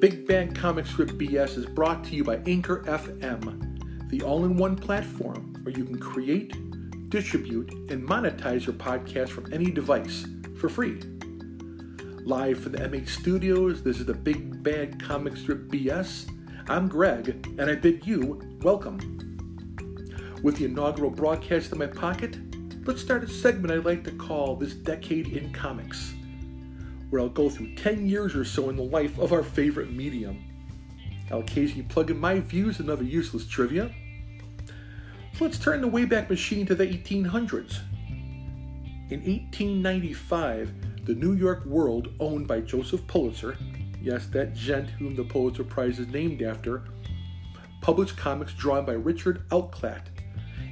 Big Bang Comic Strip BS is brought to you by Anchor FM, the all-in-one platform where you can create, distribute, and monetize your podcast from any device for free. Live from the MH Studios, this is the Big Bang Comic Strip BS. I'm Greg, and I bid you welcome. With the inaugural broadcast in my pocket, let's start a segment I like to call This Decade in Comics, where I'll go through 10 years or so in the life of our favorite medium. I'll occasionally plug in my views and other useless trivia. So let's turn the Wayback Machine to the 1800s. In 1895, the New York World, owned by Joseph Pulitzer, yes, that gent whom the Pulitzer Prize is named after, published comics drawn by Richard Outcault,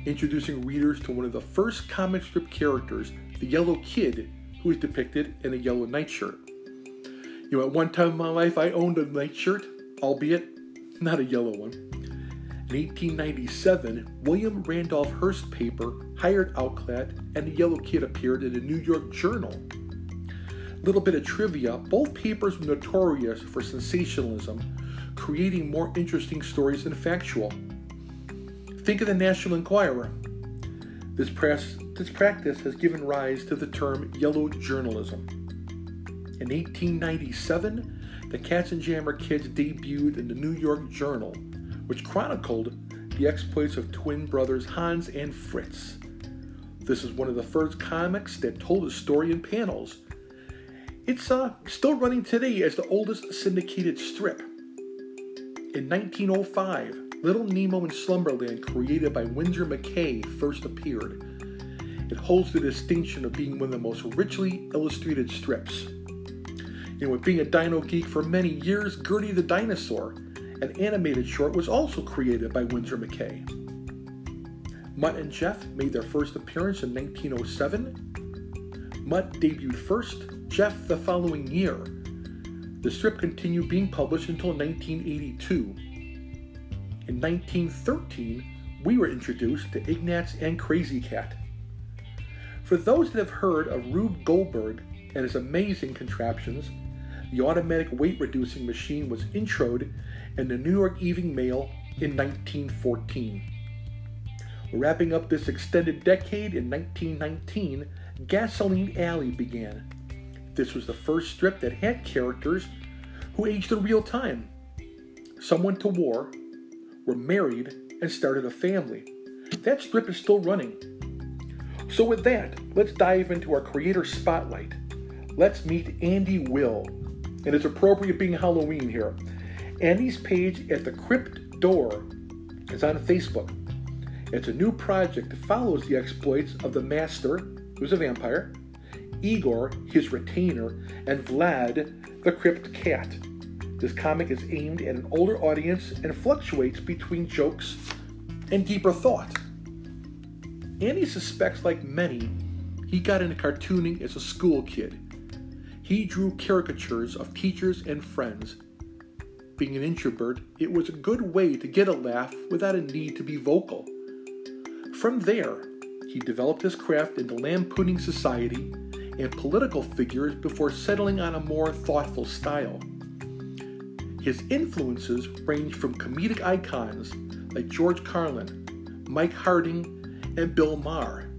introducing readers to one of the first comic strip characters, the Yellow Kid, who is depicted in a yellow nightshirt. You know, at one time in my life, I owned a nightshirt, albeit not a yellow one. In 1897, William Randolph Hearst paper hired Alclad, and the Yellow Kid appeared in the New York Journal. A little bit of trivia, both papers were notorious for sensationalism, creating more interesting stories than factual. Think of the National Enquirer. This practice has given rise to the term yellow journalism. In 1897, the Katzenjammer Kids debuted in the New York Journal, which chronicled the exploits of twin brothers Hans and Fritz. This is one of the first comics that told a story in panels. It's still running today as the oldest syndicated strip. In 1905, Little Nemo in Slumberland, created by Winsor McCay, first appeared. It holds the distinction of being one of the most richly illustrated strips. And with being a dino geek for many years, Gertie the Dinosaur, an animated short, was also created by Winsor McCay. Mutt and Jeff made their first appearance in 1907. Mutt debuted first, Jeff the following year. The strip continued being published until 1982. In 1913, we were introduced to Ignatz and Crazy Cat. For those that have heard of Rube Goldberg and his amazing contraptions, the automatic weight-reducing machine was introed in the New York Evening Mail in 1914. Wrapping up this extended decade in 1919, Gasoline Alley began. This was the first strip that had characters who aged in real time. Some went to war, were married, and started a family. That strip is still running. So with that, let's dive into our creator spotlight. Let's meet Andy Will. And it's appropriate being Halloween here. Andy's page at the Crypt Door is on Facebook. It's a new project that follows the exploits of the Master, who's a vampire, Igor, his retainer, and Vlad, the Crypt Cat. This comic is aimed at an older audience and fluctuates between jokes and deeper thought. Andy suspects, like many, he got into cartooning as a school kid. He drew caricatures of teachers and friends. Being an introvert, it was a good way to get a laugh without a need to be vocal. From there, he developed his craft into lampooning society and political figures before settling on a more thoughtful style. His influences range from comedic icons like George Carlin, Mike Harding, and Bill Maher.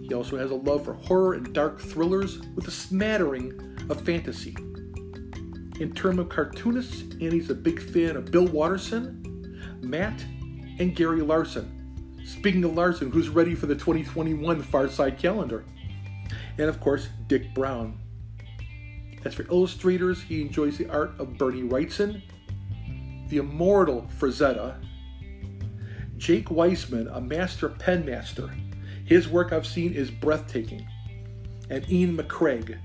He also has a love for horror and dark thrillers with a smattering of fantasy. In terms of cartoonists, Andy's a big fan of Bill Watterson, Matt, and Gary Larson. Speaking of Larson, who's ready for the 2021 Far Side calendar? And of course, Dick Brown. As for illustrators, he enjoys the art of Bernie Wrightson, the immortal Frazetta, Jake Weissman, a master pen master. His work I've seen is breathtaking. And Ian McCraig.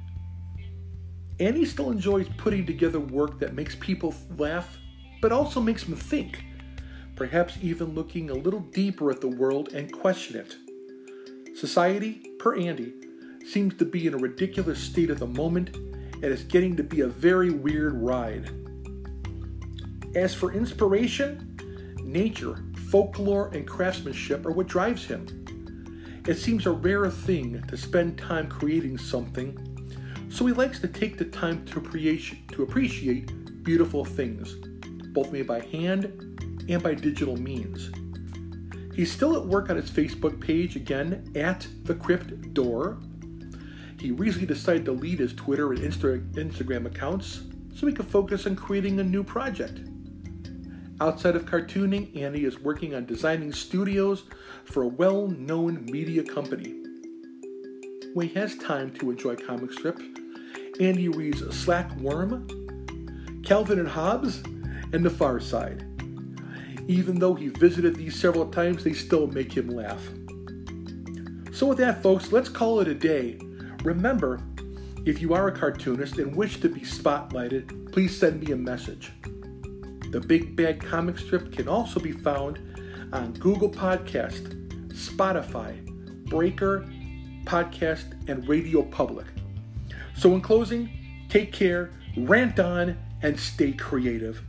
Andy still enjoys putting together work that makes people laugh, but also makes them think, perhaps even looking a little deeper at the world and question it. Society, per Andy, seems to be in a ridiculous state of the moment, and it's getting to be a very weird ride. As for inspiration, nature, folklore, and craftsmanship are what drives him. It seems a rare thing to spend time creating something, so he likes to take the time to appreciate beautiful things, both made by hand and by digital means. He's still at work on his Facebook page, again, at the Crypt Door. He recently decided to leave his Twitter and Instagram accounts so he could focus on creating a new project. Outside of cartooning, Andy is working on designing studios for a well-known media company. When he has time to enjoy comic strips, Andy reads Slackworm, Calvin and Hobbes, and The Far Side. Even though he visited these several times, they still make him laugh. So with that, folks, let's call it a day. Remember, if you are a cartoonist and wish to be spotlighted, please send me a message. The Big Bad Comic Strip can also be found on Google Podcast, Spotify, Breaker, Podcast, and Radio Public. So in closing, take care, rant on, and stay creative.